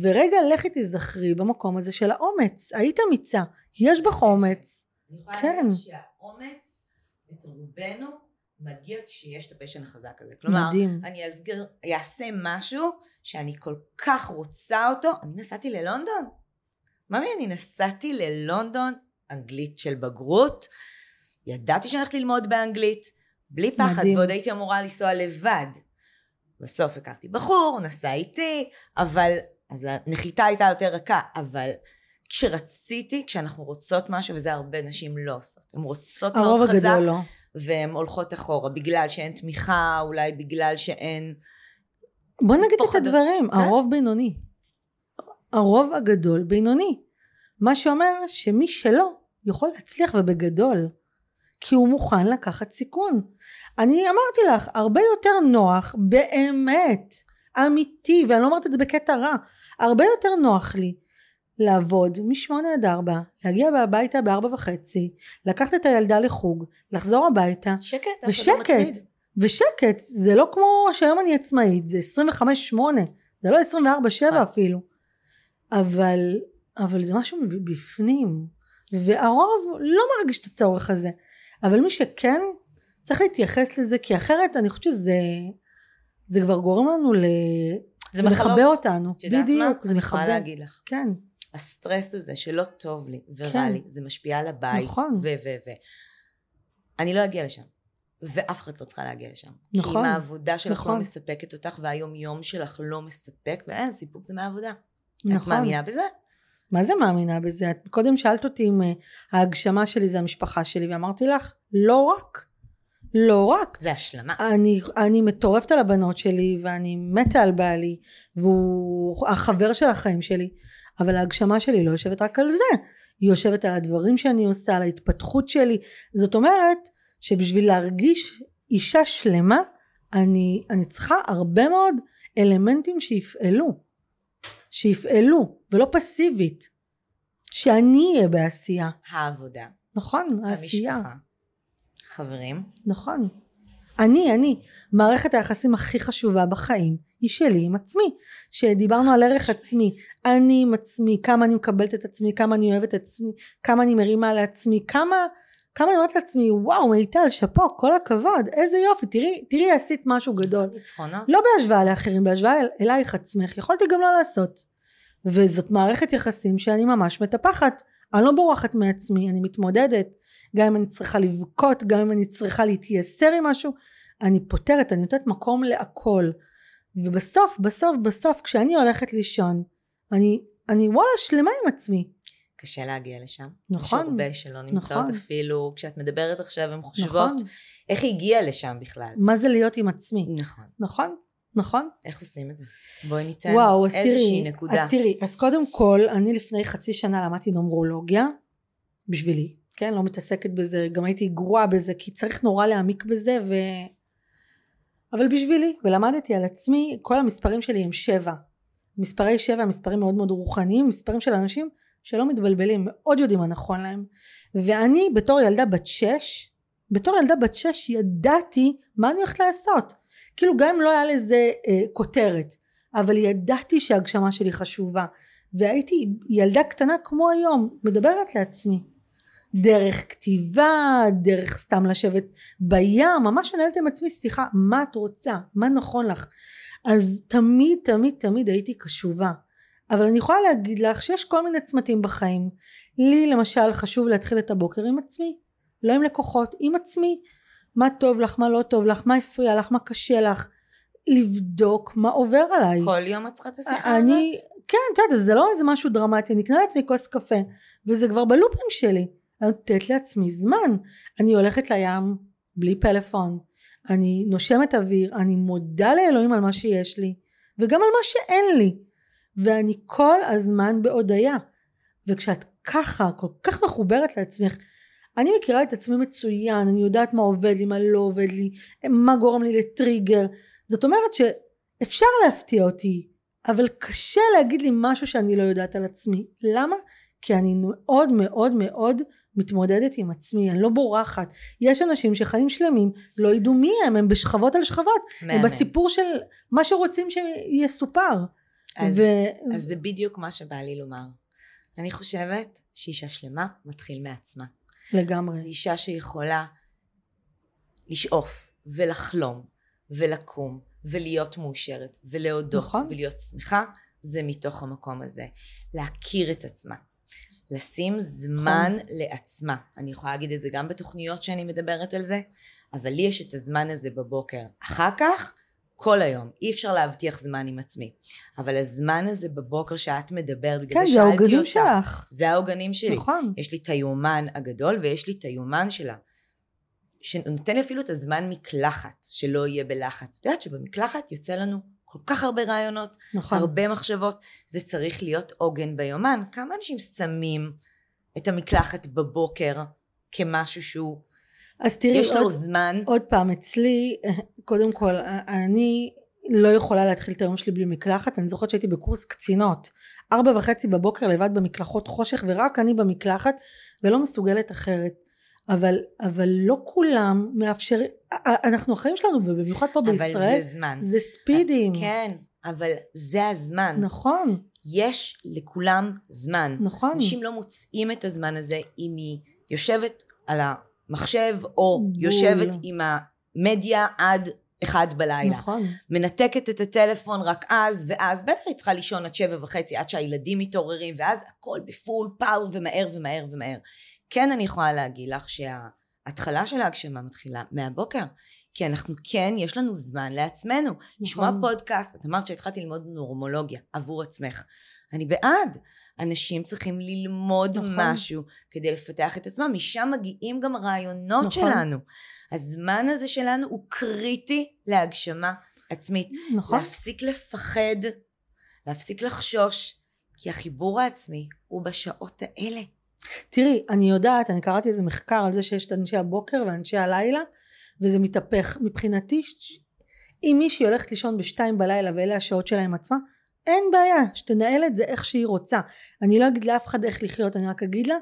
ורגע לכי תזכרי במקום הזה של האומץ, היית אמיצה, יש בך אומץ. אני יכולה להגיד שהאומץ אצל רובנו מגיע כשיש את הפשן החזק הזה, כלומר מדהים. אני אסגר, אעשה משהו שאני כל כך רוצה אותו. אני נסעתי ללונדון, ממי אני נסעתי ללונדון, אנגלית של בגרות, ידעתי שאני הולכת ללמוד באנגלית, בלי פחד, מדהים. ועוד הייתי אמורה לנסוע לבד. בסוף הכרתי בחור, נסע איתי, אבל, אז הנחיתה הייתה יותר רכה, אבל כשרציתי, כשאנחנו רוצות משהו, וזה הרבה נשים לא עושות, הן רוצות מאוד חזק, לא. והן הולכות אחורה, בגלל שאין תמיכה, אולי בגלל שאין... בוא נגיד את הדברים, כן? הרוב בינוני. הרוב הגדול בינוני. מה שאומר שמי שלא יכול להצליח ובגדול, כי הוא מוכן לקחת סיכון. אני אמרתי לך, הרבה יותר נוח, באמת, אמיתי, ואני לא אומרת את זה בקטע רע, הרבה יותר נוח לי לעבוד משמונה עד ארבע, להגיע הביתה בארבע וחצי, לקחת את הילדה לחוג, לחזור הביתה, שקט, ושקט, ושקט, זה לא כמו שהיום אני עצמאית, זה עשרים וחמש שמונה, זה לא עשרים וארבע שבע אפילו, אבל, אבל זה משהו בפנים, והרוב לא מרגיש את הצורך הזה, אבל מי שכן צריך להתייחס לזה, כי אחרת אני חושבת שזה, זה כבר גורם לנו ל... זה, זה מחבה אותנו. בדיוק, זה מחבה. אני יכולה להגיד לך. כן. הסטרס הזה שלא טוב לי ורע כן. לי, זה משפיע על הבית. נכון. ו- ו- ו- אני לא אגיע לשם, ואף אחד לא צריכה להגיע לשם. נכון. כי אם העבודה שלך נכון. לא מספקת אותך, והיום יום שלך לא מספק, ואין, סיפוק זה מהעבודה. נכון. את מאמינה בזה? מה זה מאמינה בזה? את קודם שאלת אותי אם ההגשמה שלי זה המשפחה שלי, ואמרתי לך, לא רק, לא רק. זה השלמה. אני, אני מטורפת על הבנות שלי, ואני מתה על בעלי, והוא החבר של החיים שלי, אבל ההגשמה שלי לא יושבת רק על זה, היא יושבת על הדברים שאני עושה, על ההתפתחות שלי. זאת אומרת, שבשביל להרגיש אישה שלמה, אני, אני צריכה הרבה מאוד אלמנטים שיפעלו. שיפעלו, ולא פסיבית, שאני אהיה בעשייה. העבודה. נכון, העשייה. המשפחה. חברים. נכון. אני, אני, מערכת היחסים הכי חשובה בחיים, היא שלי עם עצמי, שדיברנו על ערך עצמי, אני עם עצמי, כמה אני מקבלת את עצמי, כמה אני אוהבת את עצמי, כמה אני מרימה לעצמי, כמה, כמה אני אומרת לעצמי, וואו, מיטל, שפו, כל הכבוד, איזה יופי, תראי, תראי, עשית משהו גדול. מצחונה. לא בהשוואה לאחרים, בהשוואה אל, אלייך עצמך, יכולתי גם לא לעשות. וזאת מערכת יחסים שאני ממש מטפחת, אני לא בורחת מעצמי, אני מתמודדת, גם אם אני צריכה לבכות, גם אם אני צריכה להתייסר עם משהו, אני פותרת, אני נותנת מקום להכל. ובסוף, בסוף, בסוף, כשאני הולכת לישון, אני, אני וואלה שלמה עם עצמי. קשה להגיע לשם. נכון. יש הרבה שלא נמצאות נכון. אפילו, כשאת מדברת עכשיו עם חושבות, נכון. איך היא הגיעה לשם בכלל? מה זה להיות עם עצמי? נכון. נכון? נכון? איך עושים את זה? בואי ניתן וואו, איזושהי תראי, נקודה. אז תראי, אז קודם כל, אני לפני חצי שנה למדתי נומרולוגיה, בשבילי, כן? לא מתעסקת בזה, גם הייתי גרועה בזה, כי צריך נורא להעמיק בזה, ו... אבל בשבילי, ולמדתי על עצמי, כל המספרים שלי הם שבע. מספרי שבע, מספרים מאוד מאוד רוחניים, מספרים של אנשים שלא מתבלבלים, מאוד יודעים מה נכון להם. ואני בתור ילדה בת שש, בתור ילדה בת שש ידעתי מה אני הולכת לעשות. כאילו גם אם לא היה לזה אה, כותרת, אבל ידעתי שההגשמה שלי חשובה. והייתי ילדה קטנה כמו היום, מדברת לעצמי. דרך כתיבה, דרך סתם לשבת בים, ממש נהלתי עם עצמי שיחה, מה את רוצה, מה נכון לך. אז תמיד תמיד תמיד הייתי קשובה. אבל אני יכולה להגיד לך שיש כל מיני צמתים בחיים. לי למשל חשוב להתחיל את הבוקר עם עצמי, לא עם לקוחות, עם עצמי. מה טוב לך, מה לא טוב לך, מה הפריע לך, מה קשה לך, לבדוק מה עובר עליי. כל יום את צריכה את השיחה הזאת? כן, תדעת, זה לא איזה משהו דרמטי, אני אקנה לעצמי כוס קפה, וזה כבר בלופים שלי. אני נותנת לעצמי זמן, אני הולכת לים בלי פלאפון, אני נושמת אוויר, אני מודה לאלוהים על מה שיש לי, וגם על מה שאין לי, ואני כל הזמן בעודיה. וכשאת ככה, כל כך מחוברת לעצמך, אני מכירה את עצמי מצוין, אני יודעת מה עובד לי, מה לא עובד לי, מה גורם לי לטריגר. זאת אומרת שאפשר להפתיע אותי, אבל קשה להגיד לי משהו שאני לא יודעת על עצמי. למה? כי אני מאוד מאוד מאוד מתמודדת עם עצמי, אני לא בורחת. יש אנשים שחיים שלמים, לא ידעו מי הם, הם בשכבות על שכבות, הם בסיפור של מה שרוצים שיסופר. אז, ו... אז זה בדיוק מה שבא לי לומר. אני חושבת שאישה שלמה מתחיל מעצמה. לגמרי. אישה שיכולה לשאוף ולחלום ולקום ולהיות מאושרת ולהודות נכון. ולהיות שמחה, זה מתוך המקום הזה. להכיר את עצמה. לשים זמן נכון. לעצמה. אני יכולה להגיד את זה גם בתוכניות שאני מדברת על זה, אבל לי יש את הזמן הזה בבוקר. אחר כך, כל היום. אי אפשר להבטיח זמן עם עצמי. אבל הזמן הזה בבוקר שאת מדברת, כן, בגלל זה שאלתי העוגנים אותך. שלך. זה העוגנים שלי. נכון. יש לי את היומן הגדול, ויש לי את היומן שלה. שנותן לי אפילו את הזמן מקלחת, שלא יהיה בלחץ. את יודעת שבמקלחת יוצא לנו כל כך הרבה רעיונות, נכון. הרבה מחשבות. זה צריך להיות עוגן ביומן. כמה אנשים שמים את המקלחת בבוקר כמשהו שהוא, אז תראי, יש לו עוד, זמן. עוד פעם, אצלי, קודם כל, אני לא יכולה להתחיל את היום שלי בלי מקלחת, אני זוכרת שהייתי בקורס קצינות, ארבע וחצי בבוקר לבד במקלחות חושך, ורק אני במקלחת, ולא מסוגלת אחרת, אבל, אבל לא כולם מאפשרים, אנחנו החיים שלנו, ובמיוחד פה בישראל, אבל זה זמן. זה ספידים. כן, אבל זה הזמן. נכון. יש לכולם זמן. נכון. אנשים לא מוצאים את הזמן הזה, אם היא יושבת על ה... מחשב או בול. יושבת עם המדיה עד אחד בלילה. נכון. מנתקת את הטלפון רק אז, ואז בטח היא צריכה לישון עד שבע וחצי, עד שהילדים מתעוררים, ואז הכל בפול, פאור ומהר ומהר ומהר. כן, אני יכולה להגיד לך שההתחלה של ההגשמה מתחילה מהבוקר, כי אנחנו כן, יש לנו זמן לעצמנו. נכון. נשמע פודקאסט, את אמרת שהתחלתי ללמוד נורמולוגיה עבור עצמך. אני בעד. אנשים צריכים ללמוד נכון. משהו כדי לפתח את עצמם. משם מגיעים גם הרעיונות נכון. שלנו. הזמן הזה שלנו הוא קריטי להגשמה עצמית. נכון. להפסיק לפחד, להפסיק לחשוש, כי החיבור העצמי הוא בשעות האלה. תראי, אני יודעת, אני קראתי איזה מחקר על זה שיש את אנשי הבוקר ואנשי הלילה, וזה מתהפך. מבחינתי, אם מישהי הולכת לישון בשתיים בלילה ואלה השעות שלהם עצמה, אין בעיה, שתנהל את זה איך שהיא רוצה. אני לא אגיד לאף אחד איך לחיות, אני רק אגיד לה,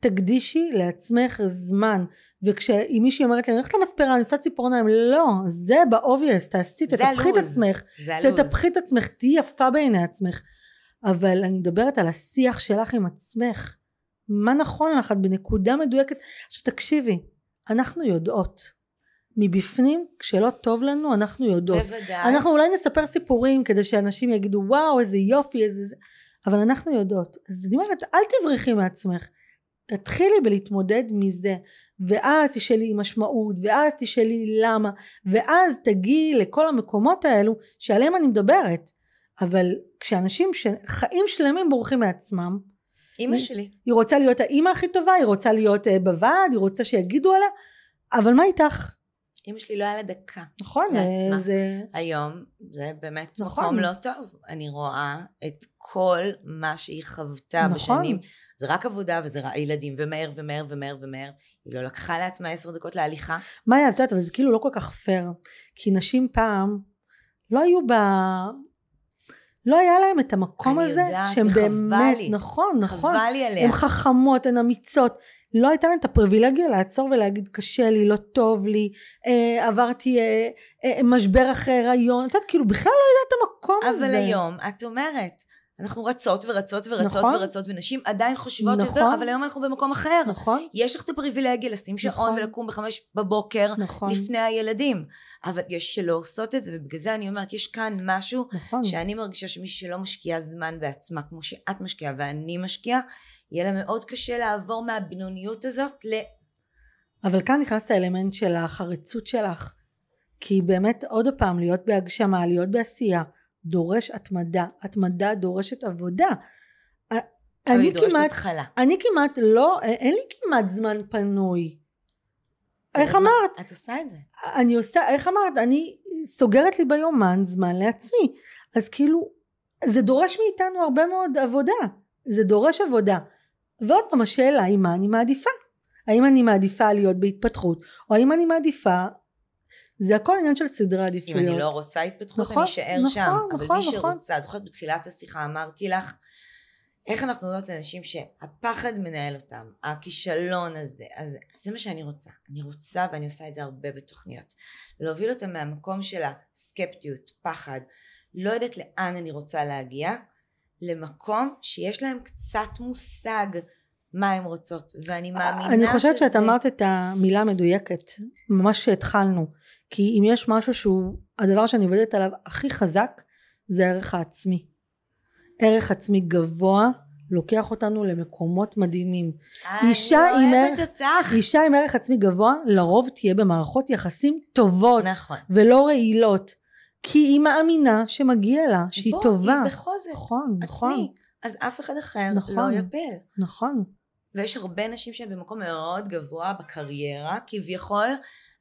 תקדישי לעצמך זמן. וכשאם מישהי אומרת לי, אני הולכת למספרה, אני עושה ציפורניים, לא, זה באובייס, תעשי, תתפחי את עצמך, תתפחי את עצמך, תהי יפה בעיני עצמך. אבל אני מדברת על השיח שלך עם עצמך, מה נכון לך, את בנקודה מדויקת, שתקשיבי, אנחנו יודעות, מבפנים, כשלא טוב לנו, אנחנו יודעות. בוודאי. אנחנו אולי נספר סיפורים, כדי שאנשים יגידו, וואו, איזה יופי, איזה... אבל אנחנו יודעות. אז אני אומרת, אל תבריחי מעצמך. תתחילי בלהתמודד מזה. ואז תשאלי משמעות, ואז תשאלי למה, ואז תגיעי לכל המקומות האלו, שעליהם אני מדברת. אבל כשאנשים שחיים שלמים בורחים מעצמם, אמא שלי. היא רוצה להיות האמא הכי טובה, היא רוצה להיות בוועד, היא רוצה שיגידו עליה, אבל מה איתך? אמא שלי לא היה לה דקה נכון, לעצמה. זה... היום זה באמת נכון. מקום לא טוב. אני רואה את כל מה שהיא חוותה נכון. בשנים. זה רק עבודה וזה רק ילדים ומהר ומהר ומהר ומהר. היא לא לקחה לעצמה עשר דקות להליכה. מה היא אהבת? אבל זה כאילו לא כל כך פייר. כי נשים פעם לא היו ב... לא היה להם את המקום הזה, יודעת, שהם באמת, לי. נכון, נכון, הן חכמות, הן אמיצות, לא הייתה להם את הפריבילגיה לעצור ולהגיד, קשה לי, לא טוב לי, אה, עברתי אה, אה, משבר אחרי רעיון, את יודעת, כאילו בכלל לא הייתה את המקום אבל הזה. אבל היום, את אומרת, אנחנו רצות ורצות ורצות נכון. ורצות, ונשים עדיין חושבות נכון. שזה לא, אבל היום אנחנו במקום אחר. נכון. יש לך את הפריבילגיה לשים נכון. שעון ולקום בחמש בבוקר נכון. לפני הילדים. אבל יש שלא עושות את זה, ובגלל זה אני אומרת, יש כאן משהו נכון. שאני מרגישה שמי שלא משקיעה זמן בעצמה, כמו שאת משקיעה ואני משקיעה, יהיה לה מאוד קשה לעבור מהבינוניות הזאת ל... אבל כאן נכנס האלמנט של החריצות שלך, כי באמת עוד פעם להיות בהגשמה, להיות בעשייה, דורש התמדה, התמדה דורשת עבודה. אני דורשת כמעט, התחלה. אני כמעט לא, אין לי כמעט זמן פנוי. איך אמרת? את עושה את זה. אני עושה, איך אמרת? אני סוגרת לי ביומן זמן לעצמי. אז כאילו, זה דורש מאיתנו הרבה מאוד עבודה. זה דורש עבודה. ועוד פעם השאלה, האם אני מעדיפה? האם אני מעדיפה להיות בהתפתחות? או האם אני מעדיפה... זה הכל עניין של סדרי עדיפויות. אם אני לא רוצה התפתחות, נכון, אני אשאר נכון, שם. נכון, אבל נכון, מי שרוצה, נכון. זוכרת בתחילת השיחה, אמרתי לך, איך אנחנו יודעות לאנשים שהפחד מנהל אותם, הכישלון הזה, אז זה מה שאני רוצה. אני רוצה ואני עושה את זה הרבה בתוכניות. להוביל אותם מהמקום של הסקפטיות, פחד, לא יודעת לאן אני רוצה להגיע, למקום שיש להם קצת מושג מה הם רוצות, ואני מאמינה שזה... אני חושבת שאת אמרת את המילה המדויקת, ממש שהתחלנו, כי אם יש משהו שהוא, הדבר שאני עובדת עליו הכי חזק, זה הערך העצמי. ערך עצמי גבוה, לוקח אותנו למקומות מדהימים. אישה עם, ערך, אישה עם ערך עצמי גבוה, לרוב תהיה במערכות יחסים טובות, נכון. ולא רעילות, כי היא מאמינה שמגיע לה, שהיא בוא, טובה. היא בחוזק נכון, עצמי, נכון. אז אף אחד אחר נכון, לא יפל. נכון. ויש הרבה נשים שהן במקום מאוד גבוה בקריירה, כביכול,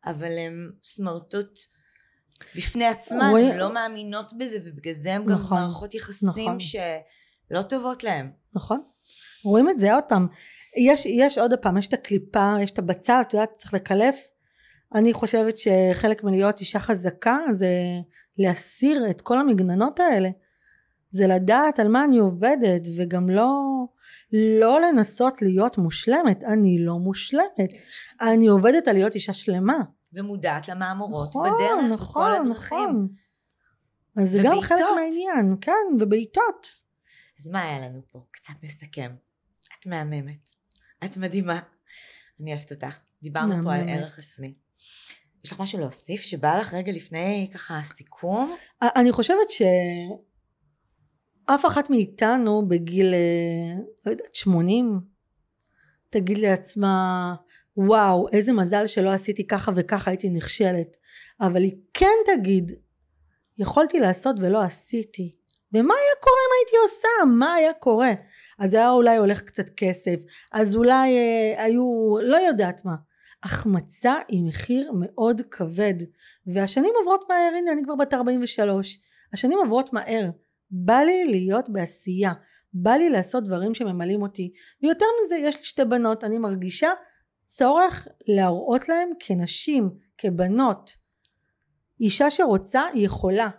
אבל הן סמרטות בפני עצמן, הן לא מאמינות בזה, ובגלל זה הן גם מערכות יחסים שלא טובות להן. נכון. רואים את זה עוד פעם. יש, יש עוד פעם, יש את הקליפה, יש את הבצל, את יודעת, צריך לקלף. אני חושבת שחלק מלהיות אישה חזקה, זה להסיר את כל המגננות האלה. זה לדעת על מה אני עובדת, וגם לא... לא לנסות להיות מושלמת, אני לא מושלמת, אני עובדת על להיות אישה שלמה. ומודעת למאמורות, נכון, בדרך, נכון, בכל הדרכים. נכון. אז זה גם חלק מהעניין, כן, ובעיתות. אז מה היה לנו פה? קצת נסכם. את מהממת, את מדהימה, אני אוהבת אותך, דיברנו מהממת. פה על ערך עצמי. יש לך משהו להוסיף שבא לך רגע לפני ככה הסיכום? אני חושבת ש... אף אחת מאיתנו בגיל, לא יודעת, שמונים, תגיד לעצמה, וואו, איזה מזל שלא עשיתי ככה וככה, הייתי נכשלת. אבל היא כן תגיד, יכולתי לעשות ולא עשיתי. ומה היה קורה אם הייתי עושה? מה היה קורה? אז היה אולי הולך קצת כסף, אז אולי אה, היו, לא יודעת מה. החמצה היא מחיר מאוד כבד. והשנים עוברות מהר, הנה אני כבר בת ארבעים ושלוש, השנים עוברות מהר. בא לי להיות בעשייה, בא לי לעשות דברים שממלאים אותי, ויותר מזה יש לי שתי בנות, אני מרגישה צורך להראות להם כנשים, כבנות, אישה שרוצה היא יכולה,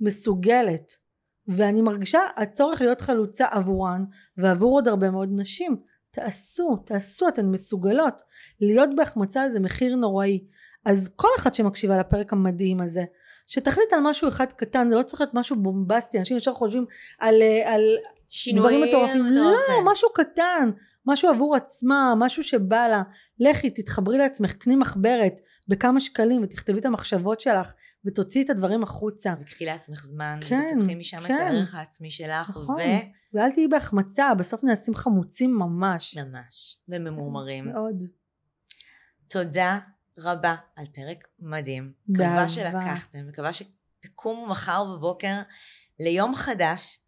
מסוגלת, ואני מרגישה הצורך להיות חלוצה עבורן, ועבור עוד הרבה מאוד נשים, תעשו, תעשו, אתן מסוגלות, להיות בהחמצה זה מחיר נוראי, אז כל אחת שמקשיבה לפרק המדהים הזה, שתחליט על משהו אחד קטן, זה לא צריך להיות משהו בומבסטי, אנשים ישר חושבים על, על דברים מטורפים, לא, משהו קטן, משהו עבור עצמה, משהו שבא לה, לכי, תתחברי לעצמך, קני מחברת, בכמה שקלים, ותכתבי את המחשבות שלך, ותוציאי את הדברים החוצה. וקחי לעצמך זמן, כן, ותתחיל משם כן. את הערך העצמי שלך, נכון. ו... ואל תהיי בהחמצה, בסוף נעשים חמוצים ממש. ממש, וממורמרים. מאוד. תודה. רבה על פרק מדהים, מקווה שלקחתם, מקווה שתקומו מחר בבוקר ליום חדש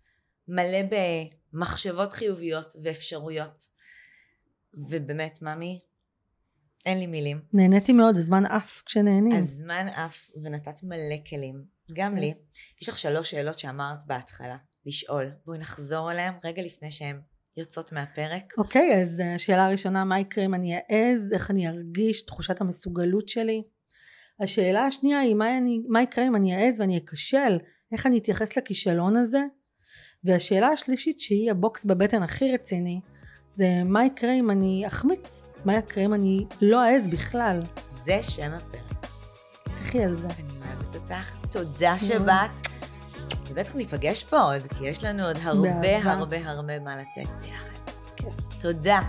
מלא במחשבות חיוביות ואפשרויות, ובאמת מאמי אין לי מילים, נהניתי מאוד, הזמן אף כשנהנים, הזמן אף ונתת מלא כלים גם לי. יש לך שלוש שאלות שאמרת בהתחלה לשאול, בואי נחזור עליהם רגע לפני שהם יוצאות מהפרק. אוקיי, okay, אז השאלה הראשונה, מה יקרה אם אני אעז, איך אני ארגיש, תחושת המסוגלות שלי. השאלה השנייה היא, מה, אני, מה יקרה אם אני אעז ואני אקשל, איך אני אתייחס לכישלון הזה. והשאלה השלישית, שהיא הבוקס בבטן הכי רציני, זה מה יקרה אם אני אחמיץ? מה יקרה אם אני לא אעז בכלל? זה שם הפרק. תחי על זה. אני אוהבת אותך. תודה שבאת. ובטח ניפגש פה עוד, כי יש לנו עוד הרבה הרבה הרבה מה לתת ביחד. תודה.